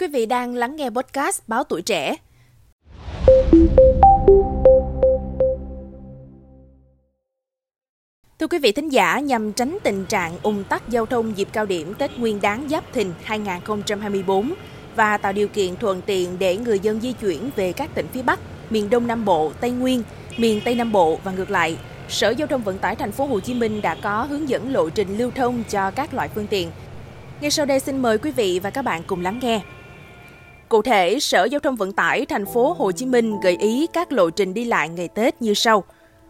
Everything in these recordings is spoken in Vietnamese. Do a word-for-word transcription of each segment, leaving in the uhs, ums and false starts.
Quý vị đang lắng nghe podcast Báo Tuổi Trẻ. Thưa quý vị thính giả, nhằm tránh tình trạng ùn tắc giao thông dịp cao điểm Tết Nguyên đán Giáp Thìn hai không hai tư và tạo điều kiện thuận tiện để người dân di chuyển về các tỉnh phía Bắc, miền Đông Nam Bộ, Tây Nguyên, miền Tây Nam Bộ và ngược lại, Sở Giao thông Vận tải Thành phố Hồ Chí Minh đã có hướng dẫn lộ trình lưu thông cho các loại phương tiện. Ngay sau đây xin mời quý vị và các bạn cùng lắng nghe. Cụ thể, Sở Giao thông Vận tải Thành phố Hồ Chí Minh gợi ý các lộ trình đi lại ngày Tết như sau.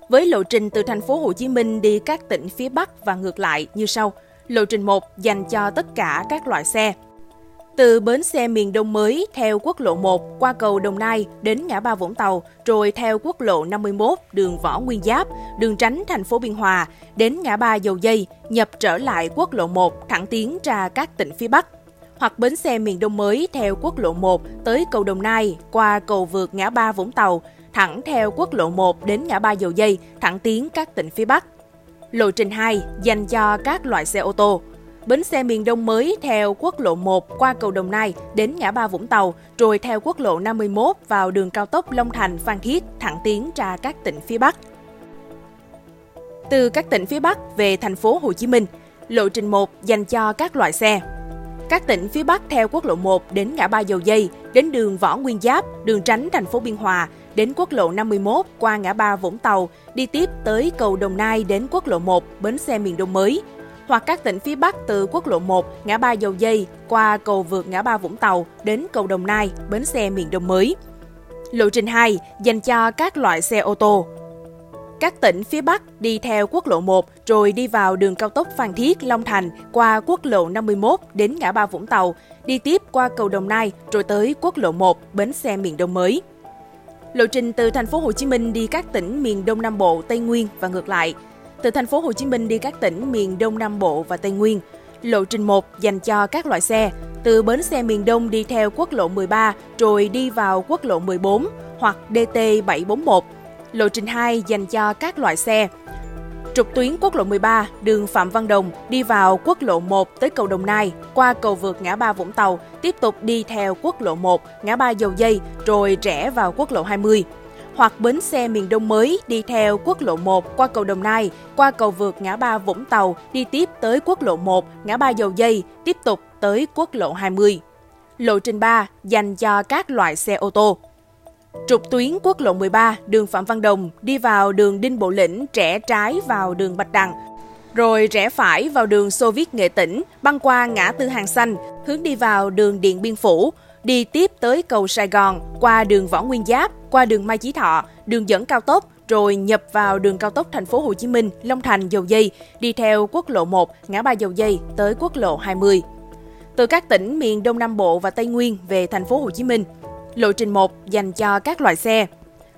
Với lộ trình từ Thành phố Hồ Chí Minh đi các tỉnh phía Bắc và ngược lại như sau. Lộ trình một dành cho tất cả các loại xe. Từ bến xe miền Đông mới theo quốc lộ một qua cầu Đồng Nai đến ngã ba Vũng Tàu, rồi theo quốc lộ năm mươi mốt đường Võ Nguyên Giáp, đường tránh thành phố Biên Hòa đến ngã ba Dầu Dây, nhập trở lại quốc lộ một thẳng tiến ra các tỉnh phía Bắc. Hoặc bến xe miền Đông mới theo quốc lộ một tới cầu Đồng Nai qua cầu vượt ngã ba Vũng Tàu, thẳng theo quốc lộ một đến ngã ba Dầu Dây, thẳng tiến các tỉnh phía Bắc. Lộ trình hai dành cho các loại xe ô tô. Bến xe miền Đông mới theo quốc lộ một qua cầu Đồng Nai đến ngã ba Vũng Tàu, rồi theo quốc lộ năm mươi mốt vào đường cao tốc Long Thành Phan Thiết thẳng tiến ra các tỉnh phía Bắc. Từ các tỉnh phía Bắc về thành phố Hồ Chí Minh, lộ trình một dành cho các loại xe. Các tỉnh phía Bắc theo quốc lộ một đến ngã ba Dầu Dây, đến đường Võ Nguyên Giáp, đường tránh thành phố Biên Hòa, đến quốc lộ năm mươi mốt qua ngã ba Vũng Tàu, đi tiếp tới cầu Đồng Nai đến quốc lộ một, bến xe miền Đông mới. Hoặc các tỉnh phía Bắc từ quốc lộ một, ngã ba Dầu Dây qua cầu vượt ngã ba Vũng Tàu đến cầu Đồng Nai, bến xe miền Đông mới. Lộ trình hai dành cho các loại xe ô tô. Các tỉnh phía Bắc đi theo quốc lộ một rồi đi vào đường cao tốc Phan Thiết Long Thành qua quốc lộ năm mươi mốt đến ngã ba Vũng Tàu, đi tiếp qua cầu Đồng Nai rồi tới quốc lộ một, bến xe miền Đông mới. Lộ trình từ thành phố Hồ Chí Minh đi các tỉnh miền Đông Nam Bộ, Tây Nguyên và ngược lại. Từ thành phố Hồ Chí Minh đi các tỉnh miền Đông Nam Bộ và Tây Nguyên, lộ trình một dành cho các loại xe. Từ bến xe miền Đông đi theo quốc lộ mười ba rồi đi vào quốc lộ mười bốn hoặc D T bảy bốn mốt. Lộ trình hai dành cho các loại xe. Trục tuyến quốc lộ mười ba, đường Phạm Văn Đồng đi vào quốc lộ một tới cầu Đồng Nai, qua cầu vượt ngã ba Vũng Tàu, tiếp tục đi theo quốc lộ một, ngã ba Dầu Dây rồi rẽ vào quốc lộ hai mươi. Hoặc bến xe miền Đông mới đi theo quốc lộ một qua cầu Đồng Nai, qua cầu vượt ngã ba Vũng Tàu, đi tiếp tới quốc lộ một, ngã ba Dầu Dây, tiếp tục tới quốc lộ hai mươi. Lộ trình ba dành cho các loại xe ô tô. Trục tuyến quốc lộ mười ba, đường Phạm Văn Đồng đi vào đường Đinh Bộ Lĩnh, rẽ trái vào đường Bạch Đằng, rồi rẽ phải vào đường Xô Viết Nghệ Tĩnh, băng qua ngã tư Hàng Xanh, hướng đi vào đường Điện Biên Phủ, đi tiếp tới cầu Sài Gòn, qua đường Võ Nguyên Giáp, qua đường Mai Chí Thọ, đường dẫn cao tốc, rồi nhập vào đường cao tốc Thành phố Hồ Chí Minh, Long Thành, Dầu Dây, đi theo quốc lộ một, ngã ba Dầu Dây tới quốc lộ hai mươi. Từ các tỉnh miền Đông Nam Bộ và Tây Nguyên về Thành phố Hồ Chí Minh, lộ trình một dành cho các loại xe.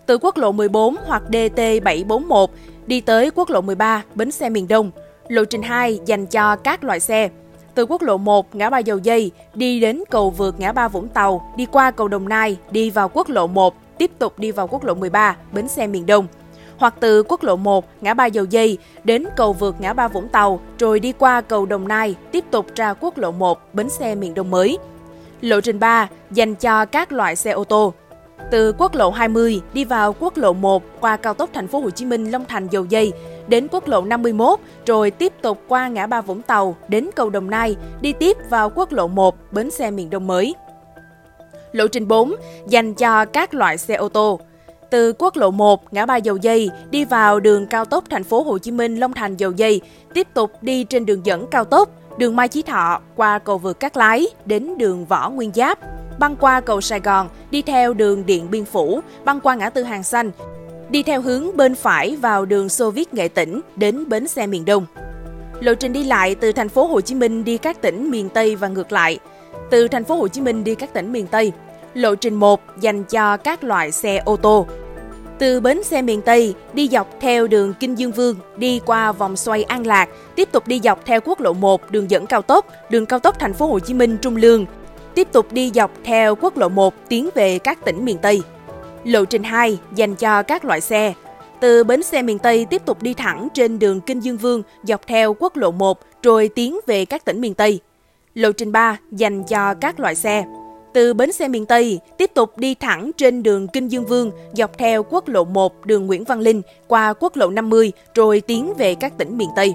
Từ quốc lộ mười bốn hoặc D T bảy bốn mốt đi tới quốc lộ mười ba, bến xe miền Đông, lộ trình hai dành cho các loại xe. Từ quốc lộ một, ngã ba Dầu Dây, đi đến cầu vượt ngã ba Vũng Tàu, đi qua cầu Đồng Nai, đi vào quốc lộ một, tiếp tục đi vào quốc lộ mười ba, bến xe miền Đông. Hoặc từ quốc lộ một, ngã ba Dầu Dây, đến cầu vượt ngã ba Vũng Tàu, rồi đi qua cầu Đồng Nai, tiếp tục ra quốc lộ một, bến xe miền Đông mới. Lộ trình ba dành cho các loại xe ô tô. Từ quốc lộ hai mươi đi vào quốc lộ một qua cao tốc Thành phố Hồ Chí Minh Long Thành Dầu Dây đến quốc lộ năm mươi mốt rồi tiếp tục qua ngã ba Vũng Tàu đến cầu Đồng Nai, đi tiếp vào quốc lộ một, bến xe miền Đông mới. Lộ trình bốn dành cho các loại xe ô tô. Từ quốc lộ một, ngã ba Dầu Dây đi vào đường cao tốc Thành phố Hồ Chí Minh Long Thành Dầu Dây, tiếp tục đi trên đường dẫn cao tốc, đường Mai Chí Thọ qua cầu vượt Cát Lái đến đường Võ Nguyên Giáp, băng qua cầu Sài Gòn, đi theo đường Điện Biên Phủ, băng qua ngã tư Hàng Xanh, đi theo hướng bên phải vào đường Xô Viết Nghệ Tĩnh đến bến xe miền Đông. Lộ trình đi lại từ Thành phố Hồ Chí Minh đi các tỉnh miền Tây và ngược lại. Từ Thành phố Hồ Chí Minh đi các tỉnh miền Tây, lộ trình một dành cho các loại xe ô tô. Từ bến xe miền Tây đi dọc theo đường Kinh Dương Vương, đi qua vòng xoay An Lạc, tiếp tục đi dọc theo quốc lộ một, đường dẫn cao tốc, đường cao tốc Thành phố Hồ Chí Minh Trung Lương, tiếp tục đi dọc theo quốc lộ một tiến về các tỉnh miền Tây. Lộ trình hai dành cho các loại xe. Từ bến xe miền Tây tiếp tục đi thẳng trên đường Kinh Dương Vương dọc theo quốc lộ một rồi tiến về các tỉnh miền Tây. Lộ trình ba dành cho các loại xe. Từ bến xe miền Tây, tiếp tục đi thẳng trên đường Kinh Dương Vương, dọc theo quốc lộ một đường Nguyễn Văn Linh, qua quốc lộ năm mươi, rồi tiến về các tỉnh miền Tây.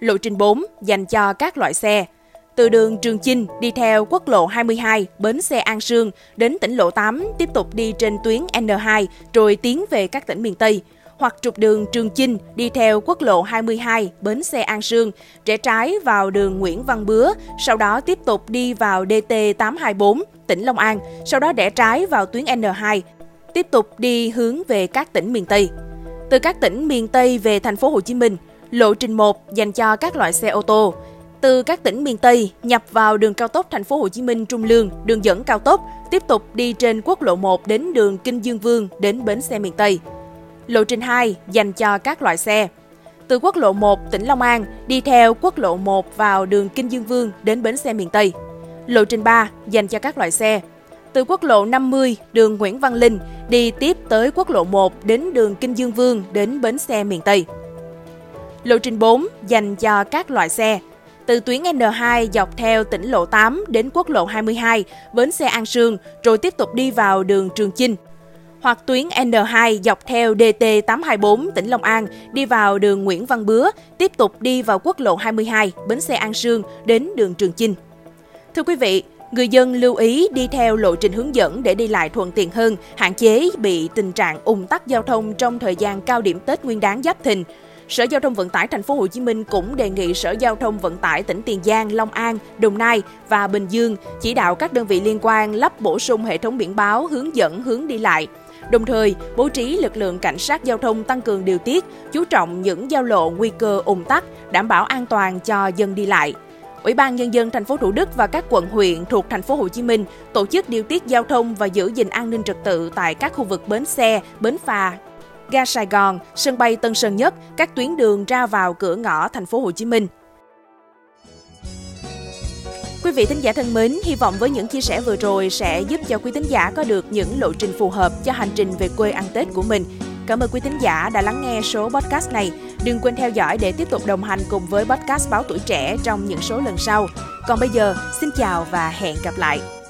Lộ trình bốn dành cho các loại xe. Từ đường Trường Chinh đi theo quốc lộ hai mươi hai, bến xe An Sương, đến tỉnh lộ tám, tiếp tục đi trên tuyến en hai, rồi tiến về các tỉnh miền Tây. Hoặc trục đường Trường Chinh đi theo quốc lộ hai mươi hai, bến xe An Sương, rẽ trái vào đường Nguyễn Văn Bứa, sau đó tiếp tục đi vào đê tê tám hai bốn, tỉnh Long An, sau đó rẽ trái vào tuyến en hai, tiếp tục đi hướng về các tỉnh miền Tây. Từ các tỉnh miền Tây về thành phố Hồ Chí Minh, lộ trình một dành cho các loại xe ô tô. Từ các tỉnh miền Tây nhập vào đường cao tốc thành phố Hồ Chí Minh Trung Lương, đường dẫn cao tốc, tiếp tục đi trên quốc lộ một đến đường Kinh Dương Vương đến bến xe miền Tây. Lộ trình hai dành cho các loại xe. Từ quốc lộ một tỉnh Long An đi theo quốc lộ một vào đường Kinh Dương Vương đến bến xe miền Tây. Lộ trình ba dành cho các loại xe. Từ quốc lộ năm mươi đường Nguyễn Văn Linh đi tiếp tới quốc lộ một đến đường Kinh Dương Vương đến bến xe miền Tây. Lộ trình bốn dành cho các loại xe. Từ tuyến en hai dọc theo tỉnh lộ tám đến quốc lộ hai mươi hai, bến xe An Sương, rồi tiếp tục đi vào đường Trường Chinh. Hoặc tuyến en hai dọc theo đê tê tám hai bốn tỉnh Long An, đi vào đường Nguyễn Văn Bứa, tiếp tục đi vào quốc lộ hai mươi hai, bến xe An Sương, đến đường Trường Chinh. Thưa quý vị, người dân lưu ý đi theo lộ trình hướng dẫn để đi lại thuận tiện hơn, hạn chế bị tình trạng ùn tắc giao thông trong thời gian cao điểm Tết Nguyên đán Giáp Thìn. Sở Giao thông Vận tải thành phố.hát xê em cũng đề nghị Sở Giao thông Vận tải tỉnh Tiền Giang, Long An, Đồng Nai và Bình Dương chỉ đạo các đơn vị liên quan lắp bổ sung hệ thống biển báo hướng dẫn hướng đi lại. Đồng thời, bố trí lực lượng cảnh sát giao thông tăng cường điều tiết, chú trọng những giao lộ nguy cơ ùn tắc, đảm bảo an toàn cho dân đi lại. Ủy ban Nhân dân thành phố Thủ Đức và các quận huyện thuộc thành phố Hồ Chí Minh tổ chức điều tiết giao thông và giữ gìn an ninh trật tự tại các khu vực bến xe, bến phà, ga Sài Gòn, sân bay Tân Sơn Nhất, các tuyến đường ra vào cửa ngõ thành phố Hồ Chí Minh. Quý vị thính giả thân mến, hy vọng với những chia sẻ vừa rồi sẽ giúp cho quý thính giả có được những lộ trình phù hợp cho hành trình về quê ăn Tết của mình. Cảm ơn quý thính giả đã lắng nghe số podcast này. Đừng quên theo dõi để tiếp tục đồng hành cùng với podcast Báo Tuổi Trẻ trong những số lần sau. Còn bây giờ, xin chào và hẹn gặp lại.